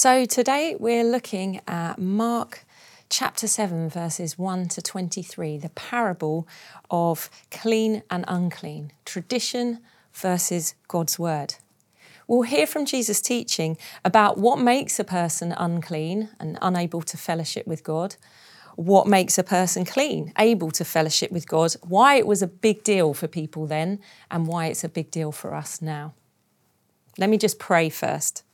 So today we're looking at Mark chapter 7, verses 1 to 23, the parable of clean and unclean, tradition versus God's word. We'll hear from Jesus' teaching about what makes a person unclean and unable to fellowship with God, what makes a person clean, able to fellowship with God, why it was a big deal for people then, and why it's a big deal for us now. Let me just pray first.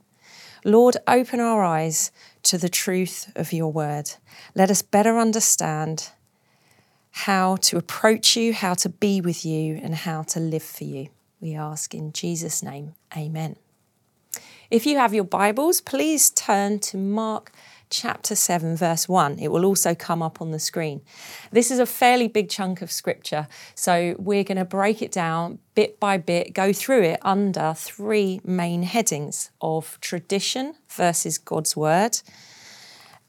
Lord, open our eyes to the truth of your word. Let us better understand how to approach you, how to be with you, and how to live for you. We ask in Jesus' name, amen. If you have your Bibles, please turn to Mark chapter 7, verse 1. It will also come up on the screen. This is a fairly big chunk of scripture, so we're going to break it down bit by bit, go through it under three main headings of tradition versus God's word,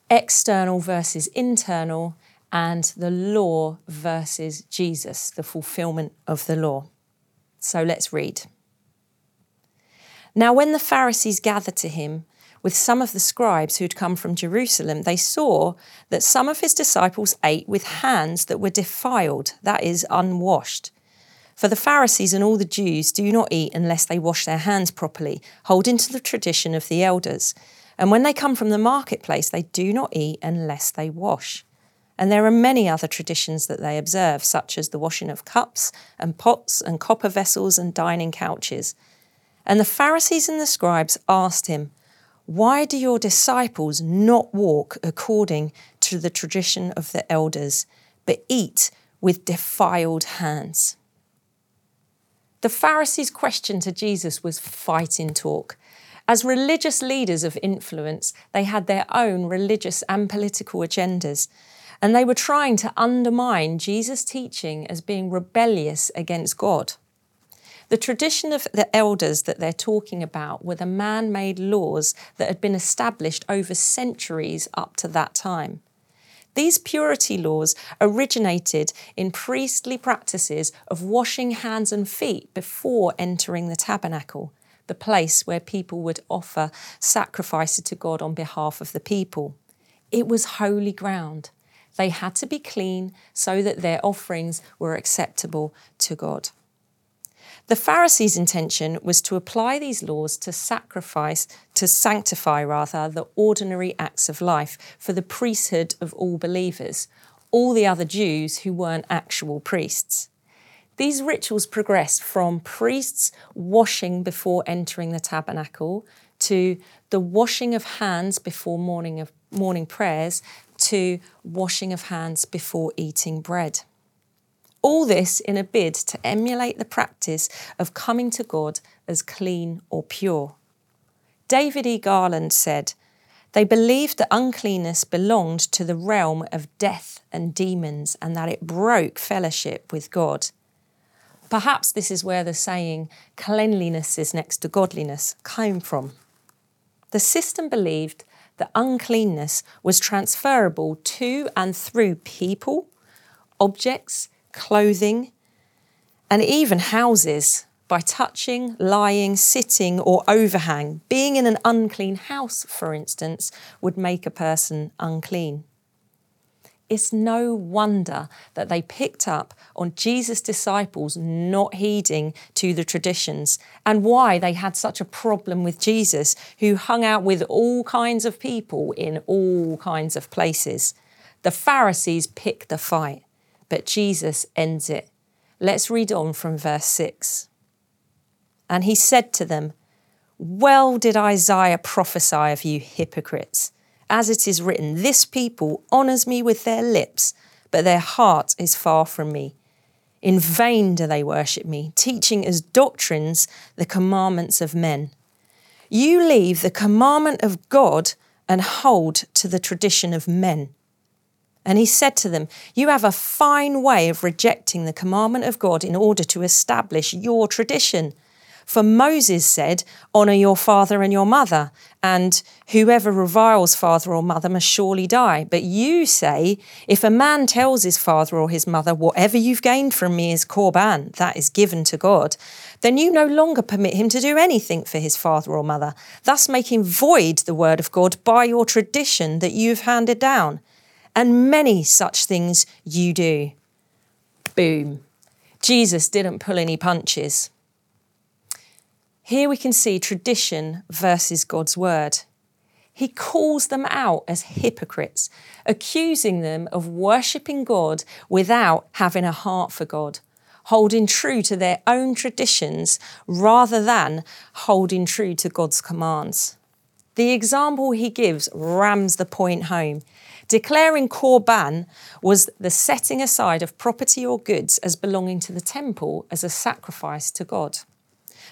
external versus internal, and the law versus Jesus, the fulfillment of the law. So let's read. Now, when the Pharisees gathered to him, with some of the scribes who'd come from Jerusalem, they saw that some of his disciples ate with hands that were defiled, that is, unwashed. For the Pharisees and all the Jews do not eat unless they wash their hands properly, holding to the tradition of the elders. And when they come from the marketplace, they do not eat unless they wash. And there are many other traditions that they observe, such as the washing of cups and pots and copper vessels and dining couches. And the Pharisees and the scribes asked him, "Why do your disciples not walk according to the tradition of the elders, but eat with defiled hands?" The Pharisees' question to Jesus was fighting talk. As religious leaders of influence, they had their own religious and political agendas, and they were trying to undermine Jesus' teaching as being rebellious against God. The tradition of the elders that they're talking about were the man-made laws that had been established over centuries up to that time. These purity laws originated in priestly practices of washing hands and feet before entering the tabernacle, the place where people would offer sacrifices to God on behalf of the people. It was holy ground. They had to be clean so that their offerings were acceptable to God. The Pharisees' intention was to apply these laws to sanctify the ordinary acts of life for the priesthood of all believers, all the other Jews who weren't actual priests. These rituals progressed from priests washing before entering the tabernacle, to the washing of hands before morning prayers, to washing of hands before eating bread. All this in a bid to emulate the practice of coming to God as clean or pure. David E. Garland said, "They believed that uncleanness belonged to the realm of death and demons and that it broke fellowship with God." Perhaps this is where the saying, "cleanliness is next to godliness," came from. The system believed that uncleanness was transferable to and through people, objects, clothing, and even houses by touching, lying, sitting, or overhang. Being in an unclean house, for instance, would make a person unclean. It's no wonder that they picked up on Jesus' disciples not heeding to the traditions and why they had such a problem with Jesus, who hung out with all kinds of people in all kinds of places. The Pharisees picked the fight, but Jesus ends it. Let's read on from verse 6. "And he said to them, 'Well did Isaiah prophesy of you hypocrites. As it is written, this people honours me with their lips, but their heart is far from me. In vain do they worship me, teaching as doctrines the commandments of men. You leave the commandment of God and hold to the tradition of men.' And he said to them, 'You have a fine way of rejecting the commandment of God in order to establish your tradition. For Moses said, honour your father and your mother, and whoever reviles father or mother must surely die. But you say, if a man tells his father or his mother, whatever you've gained from me is Korban, that is given to God, then you no longer permit him to do anything for his father or mother, thus making void the word of God by your tradition that you've handed down. And many such things you do. Boom. Jesus didn't pull any punches. Here we can see tradition versus God's word. He calls them out as hypocrites, accusing them of worshipping God without having a heart for God, holding true to their own traditions rather than holding true to God's commands. The example he gives rams the point home. Declaring Korban was the setting aside of property or goods as belonging to the temple as a sacrifice to God.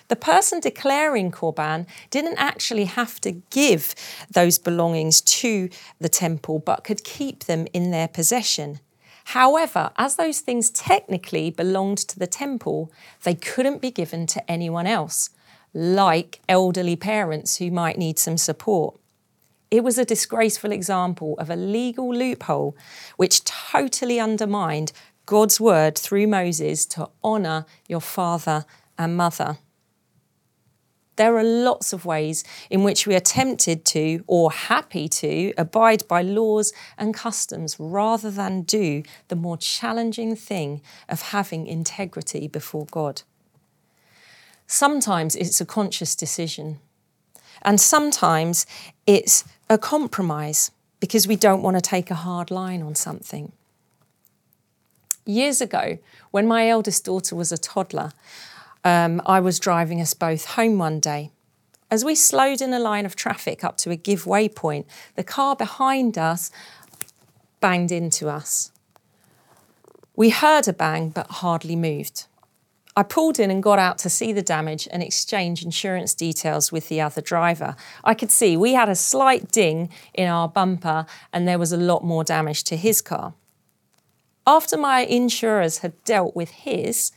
The person declaring Korban didn't actually have to give those belongings to the temple, but could keep them in their possession. However, as those things technically belonged to the temple, they couldn't be given to anyone else, like elderly parents who might need some support. It was a disgraceful example of a legal loophole which totally undermined God's word through Moses to honour your father and mother. There are lots of ways in which we are tempted to or happy to abide by laws and customs rather than do the more challenging thing of having integrity before God. Sometimes it's a conscious decision, and sometimes it's a compromise because we don't want to take a hard line on something. Years ago, when my eldest daughter was a toddler, I was driving us both home one day. As we slowed in a line of traffic up to a give way point, the car behind us banged into us. We heard a bang but hardly moved. I pulled in and got out to see the damage and exchange insurance details with the other driver. I could see we had a slight ding in our bumper and there was a lot more damage to his car. After my insurers had dealt with his,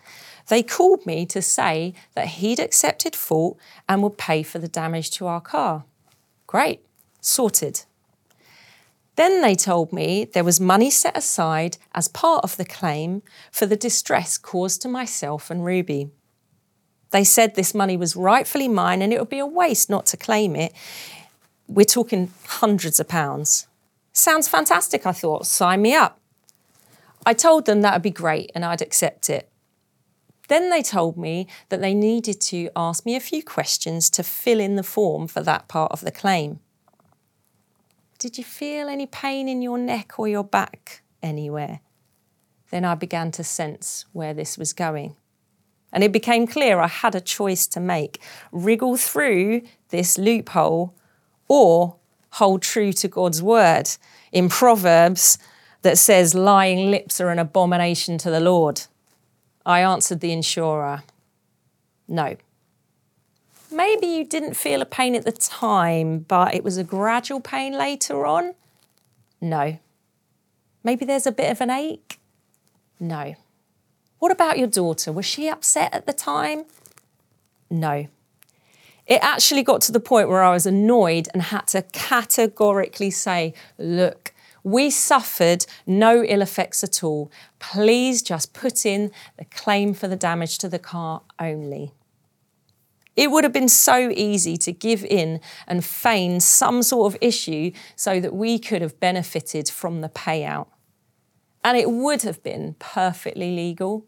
they called me to say that he'd accepted fault and would pay for the damage to our car. Great, sorted. Then they told me there was money set aside as part of the claim for the distress caused to myself and Ruby. They said this money was rightfully mine and it would be a waste not to claim it. We're talking hundreds of pounds. Sounds fantastic, I thought. Sign me up. I told them that would be great and I'd accept it. Then they told me that they needed to ask me a few questions to fill in the form for that part of the claim. Did you feel any pain in your neck or your back anywhere? Then I began to sense where this was going. And it became clear I had a choice to make: wriggle through this loophole or hold true to God's word in Proverbs that says lying lips are an abomination to the Lord. I answered the insurer, no. Maybe you didn't feel a pain at the time, but it was a gradual pain later on? No. Maybe there's a bit of an ache? No. What about your daughter? Was she upset at the time? No. It actually got to the point where I was annoyed and had to categorically say, look, we suffered no ill effects at all. Please just put in the claim for the damage to the car only. It would have been so easy to give in and feign some sort of issue so that we could have benefited from the payout. And it would have been perfectly legal,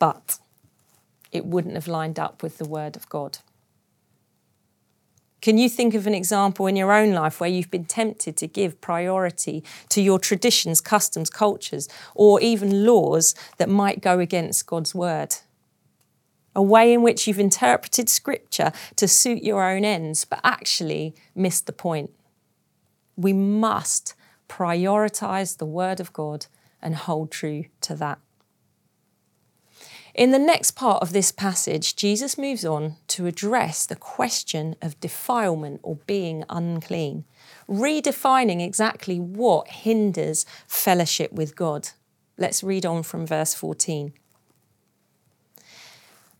but it wouldn't have lined up with the word of God. Can you think of an example in your own life where you've been tempted to give priority to your traditions, customs, cultures, or even laws that might go against God's word? A way in which you've interpreted scripture to suit your own ends, but actually missed the point. We must prioritise the word of God and hold true to that. In the next part of this passage, Jesus moves on to address the question of defilement or being unclean, redefining exactly what hinders fellowship with God. Let's read on from verse 14.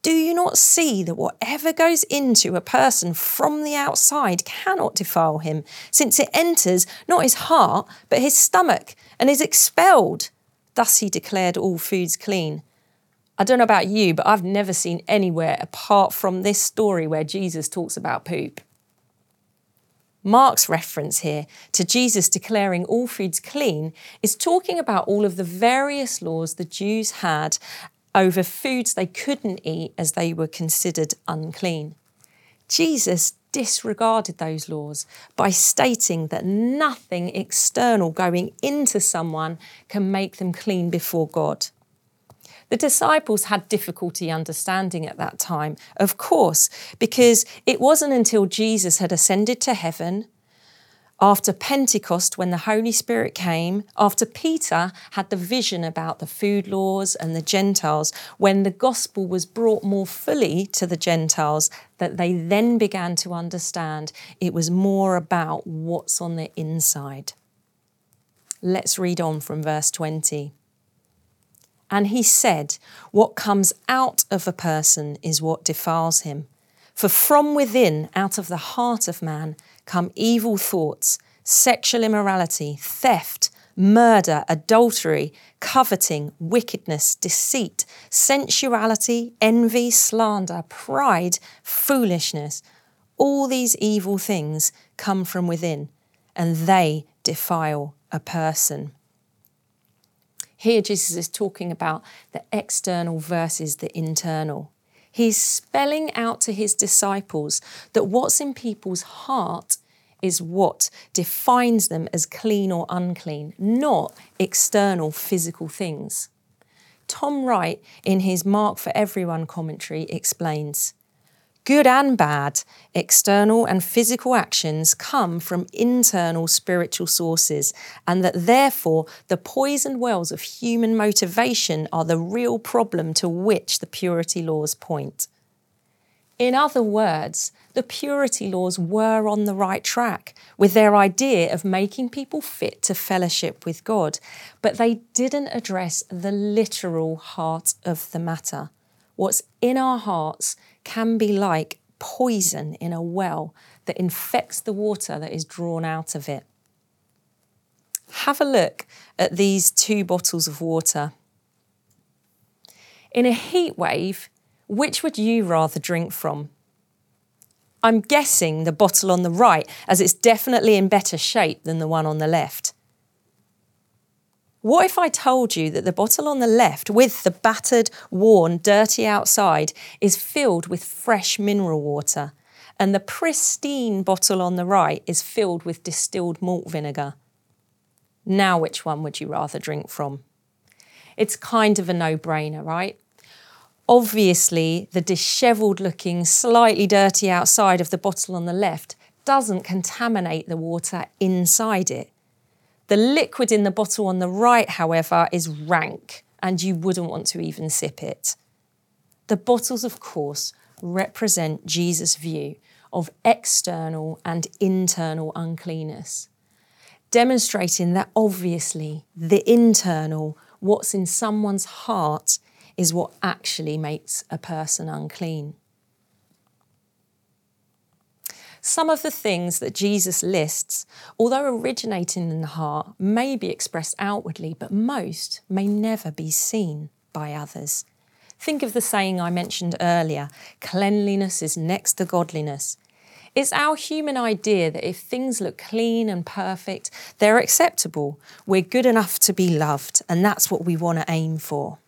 Do you not see that whatever goes into a person from the outside cannot defile him, since it enters not his heart, but his stomach, and is expelled?" Thus he declared all foods clean. I don't know about you, but I've never seen anywhere apart from this story where Jesus talks about poop. Mark's reference here to Jesus declaring all foods clean is talking about all of the various laws the Jews had over foods they couldn't eat as they were considered unclean. Jesus disregarded those laws by stating that nothing external going into someone can make them clean before God. The disciples had difficulty understanding at that time, of course, because it wasn't until Jesus had ascended to heaven, after Pentecost, when the Holy Spirit came, after Peter had the vision about the food laws and the Gentiles, when the gospel was brought more fully to the Gentiles, that they then began to understand it was more about what's on the inside. Let's read on from verse 20. And he said, "What comes out of a person is what defiles him. For from within, out of the heart of man, come evil thoughts, sexual immorality, theft, murder, adultery, coveting, wickedness, deceit, sensuality, envy, slander, pride, foolishness. All these evil things come from within, and they defile a person." Here Jesus is talking about the external versus the internal. He's spelling out to his disciples that what's in people's heart is what defines them as clean or unclean, not external physical things. Tom Wright, in his Mark for Everyone commentary, explains, "Good and bad, external and physical actions come from internal spiritual sources, and that therefore the poisoned wells of human motivation are the real problem to which the purity laws point." In other words, the purity laws were on the right track with their idea of making people fit to fellowship with God, but they didn't address the literal heart of the matter. What's in our hearts can be like poison in a well that infects the water that is drawn out of it. Have a look at these two bottles of water. In a heat wave, which would you rather drink from? I'm guessing the bottle on the right, as it's definitely in better shape than the one on the left. What if I told you that the bottle on the left, with the battered, worn, dirty outside, is filled with fresh mineral water, and the pristine bottle on the right is filled with distilled malt vinegar? Now, which one would you rather drink from? It's kind of a no-brainer, right? Obviously, the dishevelled-looking, slightly dirty outside of the bottle on the left doesn't contaminate the water inside it. The liquid in the bottle on the right, however, is rank, and you wouldn't want to even sip it. The bottles, of course, represent Jesus' view of external and internal uncleanness, demonstrating that obviously the internal, what's in someone's heart, is what actually makes a person unclean. Some of the things that Jesus lists, although originating in the heart, may be expressed outwardly, but most may never be seen by others. Think of the saying I mentioned earlier, "Cleanliness is next to godliness." It's our human idea that if things look clean and perfect, they're acceptable. We're good enough to be loved, and that's what we want to aim for.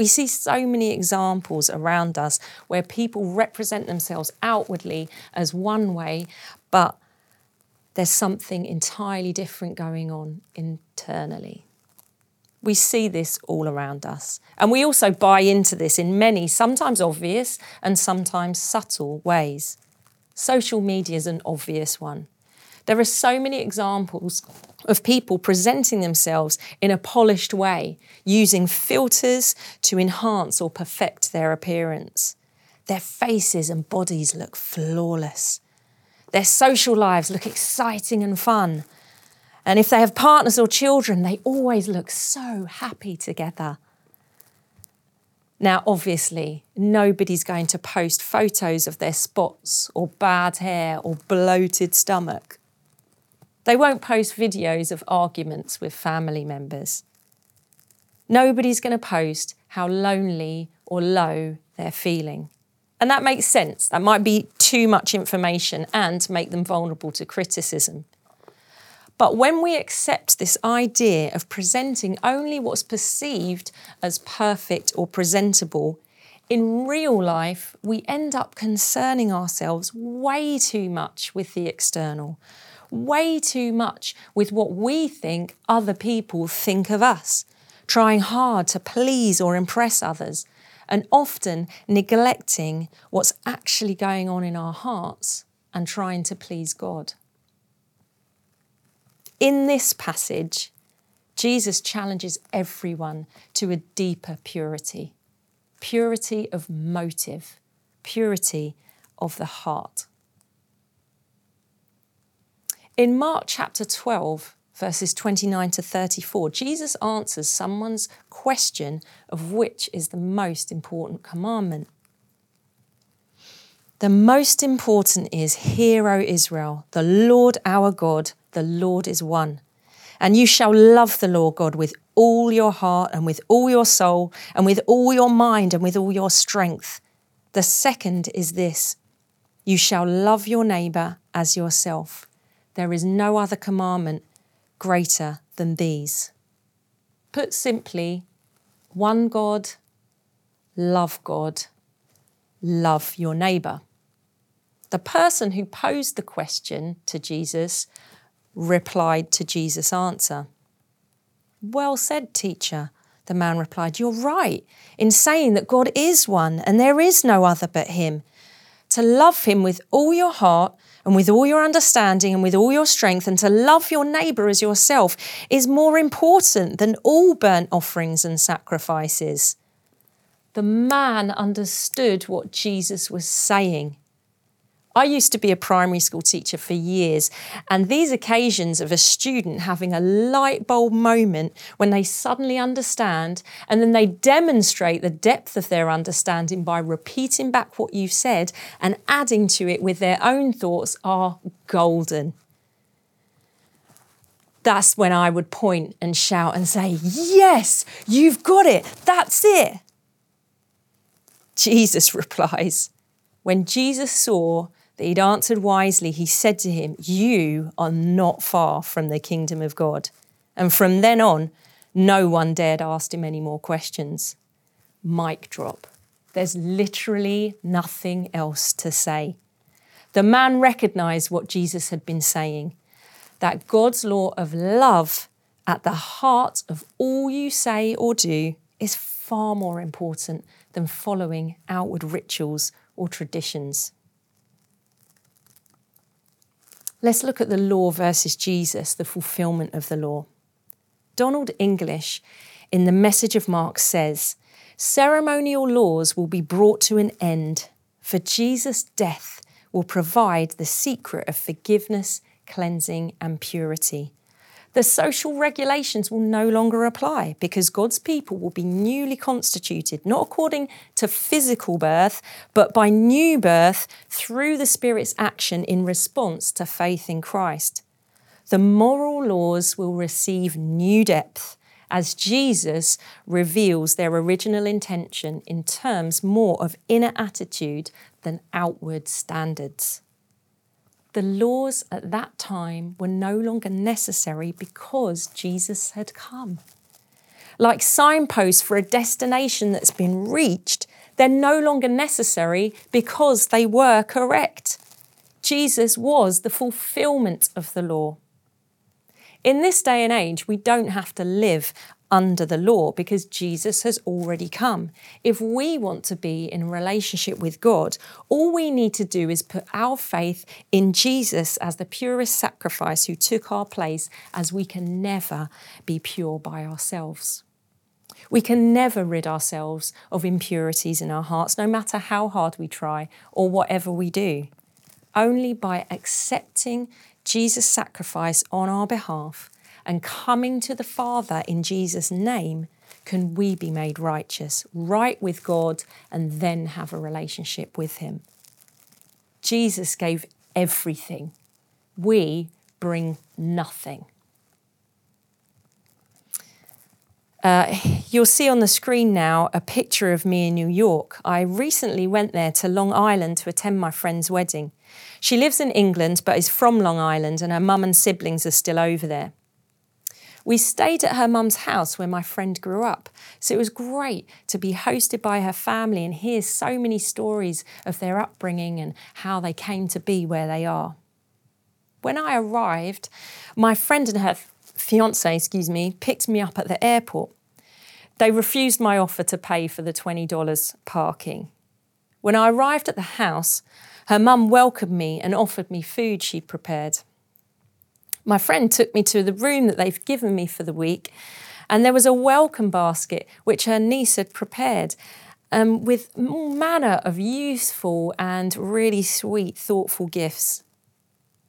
We see so many examples around us where people represent themselves outwardly as one way, but there's something entirely different going on internally. We see this all around us. And we also buy into this in many, sometimes obvious and sometimes subtle ways. Social media is an obvious one. There are so many examples of people presenting themselves in a polished way, using filters to enhance or perfect their appearance. Their faces and bodies look flawless. Their social lives look exciting and fun. And if they have partners or children, they always look so happy together. Now, obviously, nobody's going to post photos of their spots or bad hair or bloated stomach. They won't post videos of arguments with family members. Nobody's going to post how lonely or low they're feeling. And that makes sense. That might be too much information and make them vulnerable to criticism. But when we accept this idea of presenting only what's perceived as perfect or presentable, in real life, we end up concerning ourselves way too much with the external, way too much with what we think other people think of us, trying hard to please or impress others, and often neglecting what's actually going on in our hearts and trying to please God. In this passage, Jesus challenges everyone to a deeper purity, purity of motive, purity of the heart. In Mark chapter 12, verses 29 to 34, Jesus answers someone's question of which is the most important commandment. The most important is, "Hear, O Israel, the Lord our God, the Lord is one. And you shall love the Lord God with all your heart and with all your soul and with all your mind and with all your strength. The second is this, you shall love your neighbour as yourself. There is no other commandment greater than these." Put simply, one God, love your neighbour. The person who posed the question to Jesus replied to Jesus' answer. "Well said, teacher," the man replied. "You're right in saying that God is one and there is no other but him. To love him with all your heart and with all your understanding and with all your strength and to love your neighbour as yourself is more important than all burnt offerings and sacrifices." The man understood what Jesus was saying. I used to be a primary school teacher for years, and these occasions of a student having a light bulb moment when they suddenly understand and then they demonstrate the depth of their understanding by repeating back what you've said and adding to it with their own thoughts are golden. That's when I would point and shout and say, "Yes, you've got it, that's it." Jesus replies, when Jesus saw that he'd answered wisely, he said to him, "You are not far from the kingdom of God." And from then on, no one dared ask him any more questions. Mic drop. There's literally nothing else to say. The man recognised what Jesus had been saying, that God's law of love at the heart of all you say or do is far more important than following outward rituals or traditions. Let's look at the law versus Jesus, the fulfilment of the law. Donald English in The Message of Mark says, "Ceremonial laws will be brought to an end, for Jesus' death will provide the secret of forgiveness, cleansing, and purity. The social regulations will no longer apply because God's people will be newly constituted, not according to physical birth, but by new birth through the Spirit's action in response to faith in Christ. The moral laws will receive new depth as Jesus reveals their original intention in terms more of inner attitude than outward standards." The laws at that time were no longer necessary because Jesus had come. Like signposts for a destination that's been reached, they're no longer necessary because they were correct. Jesus was the fulfilment of the law. In this day and age, we don't have to live under the law because Jesus has already come. If we want to be in relationship with God, all we need to do is put our faith in Jesus as the purest sacrifice who took our place, as we can never be pure by ourselves. We can never rid ourselves of impurities in our hearts, no matter how hard we try or whatever we do. Only by accepting Jesus' sacrifice on our behalf and coming to the Father in Jesus' name can we be made righteous, right with God, and then have a relationship with Him. Jesus gave everything. We bring nothing. You'll see on the screen now a picture of me in New York. I recently went there to Long Island to attend my friend's wedding. She lives in England but is from Long Island, and her mum and siblings are still over there. We stayed at her mum's house where my friend grew up, so it was great to be hosted by her family and hear so many stories of their upbringing and how they came to be where they are. When I arrived, my friend and her fiancé picked me up at the airport. They refused my offer to pay for the $20 parking. When I arrived at the house, her mum welcomed me and offered me food she'd prepared. My friend took me to the room that they've given me for the week, and there was a welcome basket which her niece had prepared with all manner of useful and really sweet, thoughtful gifts.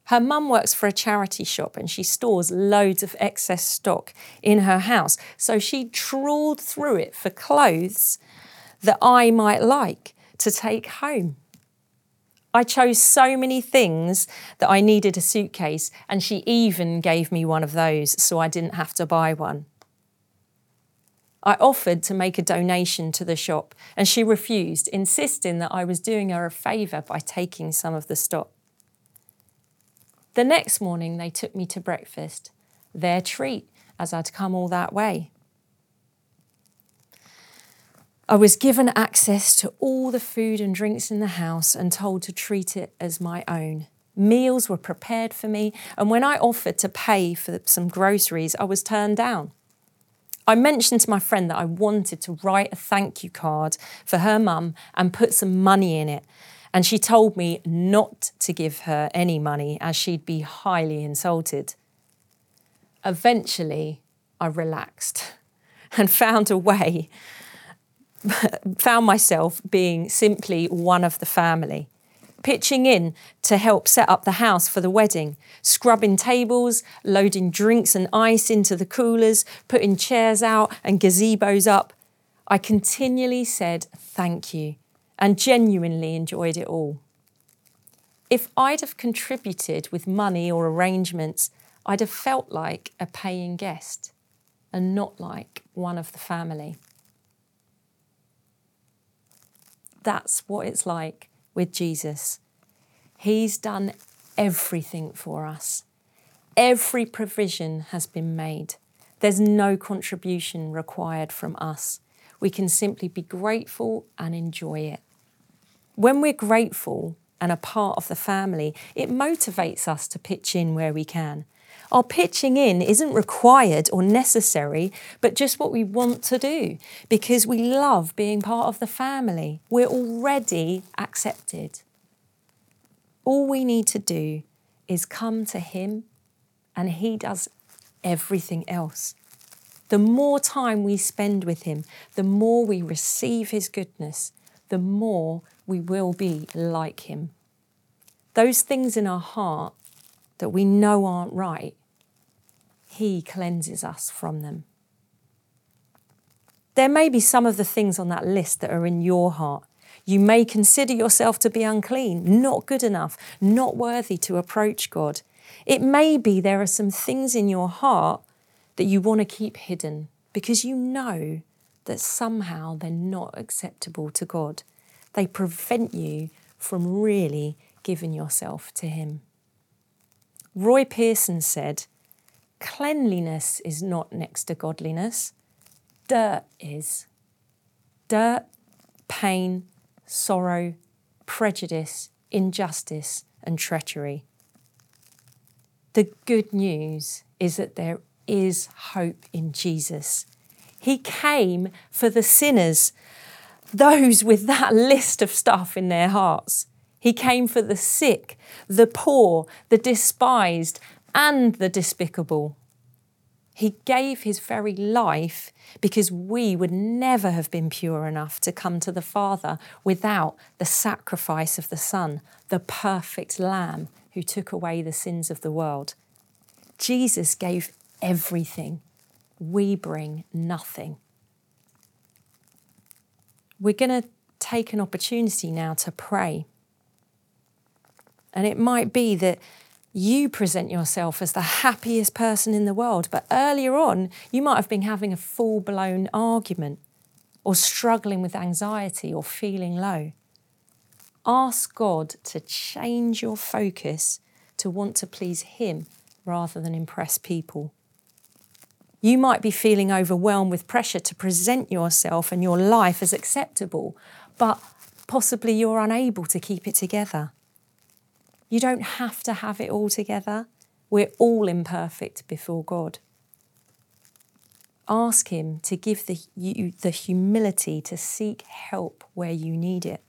Her mum works for a charity shop and she stores loads of excess stock in her house, so she trawled through it for clothes that I might like to take home. I chose so many things that I needed a suitcase, and she even gave me one of those so I didn't have to buy one. I offered to make a donation to the shop and she refused, insisting that I was doing her a favour by taking some of the stock. The next morning, they took me to breakfast, their treat, as I'd come all that way. I was given access to all the food and drinks in the house and told to treat it as my own. Meals were prepared for me, and when I offered to pay for some groceries, I was turned down. I mentioned to my friend that I wanted to write a thank you card for her mum and put some money in it. And she told me not to give her any money as she'd be highly insulted. Eventually, I relaxed and found myself being simply one of the family, pitching in to help set up the house for the wedding, scrubbing tables, loading drinks and ice into the coolers, putting chairs out and gazebos up. I continually said thank you and genuinely enjoyed it all. If I'd have contributed with money or arrangements, I'd have felt like a paying guest and not like one of the family. That's what it's like with Jesus. He's done everything for us. Every provision has been made. There's no contribution required from us. We can simply be grateful and enjoy it. When we're grateful and a part of the family, it motivates us to pitch in where we can. Our pitching in isn't required or necessary, but just what we want to do because we love being part of the family. We're already accepted. All we need to do is come to Him, and He does everything else. The more time we spend with Him, the more we receive His goodness, the more we will be like Him. Those things in our heart that we know aren't right, He cleanses us from them. There may be some of the things on that list that are in your heart. You may consider yourself to be unclean, not good enough, not worthy to approach God. It may be there are some things in your heart that you want to keep hidden because you know that somehow they're not acceptable to God. They prevent you from really giving yourself to Him. Roy Pearson said, "Cleanliness is not next to godliness. Dirt is. Dirt, pain, sorrow, prejudice, injustice, and treachery." The good news is that there is hope in Jesus. He came for the sinners, those with that list of stuff in their hearts. He came for the sick, the poor, the despised, and the despicable. He gave his very life because we would never have been pure enough to come to the Father without the sacrifice of the Son, the perfect Lamb who took away the sins of the world. Jesus gave everything. We bring nothing. We're going to take an opportunity now to pray. And it might be that you present yourself as the happiest person in the world, but earlier on, you might have been having a full-blown argument or struggling with anxiety or feeling low. Ask God to change your focus to want to please Him rather than impress people. You might be feeling overwhelmed with pressure to present yourself and your life as acceptable, but possibly you're unable to keep it together. You don't have to have it all together. We're all imperfect before God. Ask Him to give you the humility to seek help where you need it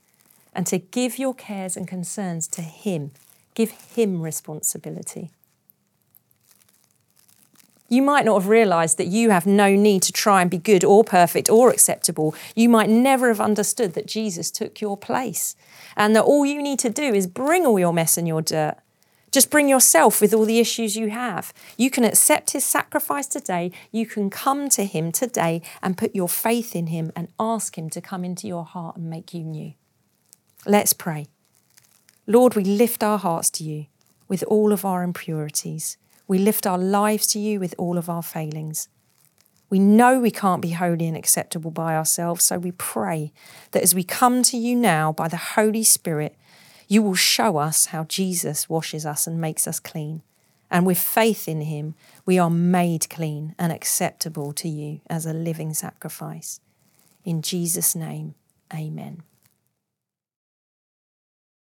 and to give your cares and concerns to Him. Give Him responsibility. You might not have realised that you have no need to try and be good or perfect or acceptable. You might never have understood that Jesus took your place and that all you need to do is bring all your mess and your dirt. Just bring yourself with all the issues you have. You can accept His sacrifice today. You can come to Him today and put your faith in Him and ask Him to come into your heart and make you new. Let's pray. Lord, we lift our hearts to You with all of our impurities. We lift our lives to You with all of our failings. We know we can't be holy and acceptable by ourselves, so we pray that as we come to You now by the Holy Spirit, You will show us how Jesus washes us and makes us clean. And with faith in Him, we are made clean and acceptable to You as a living sacrifice. In Jesus' name, amen.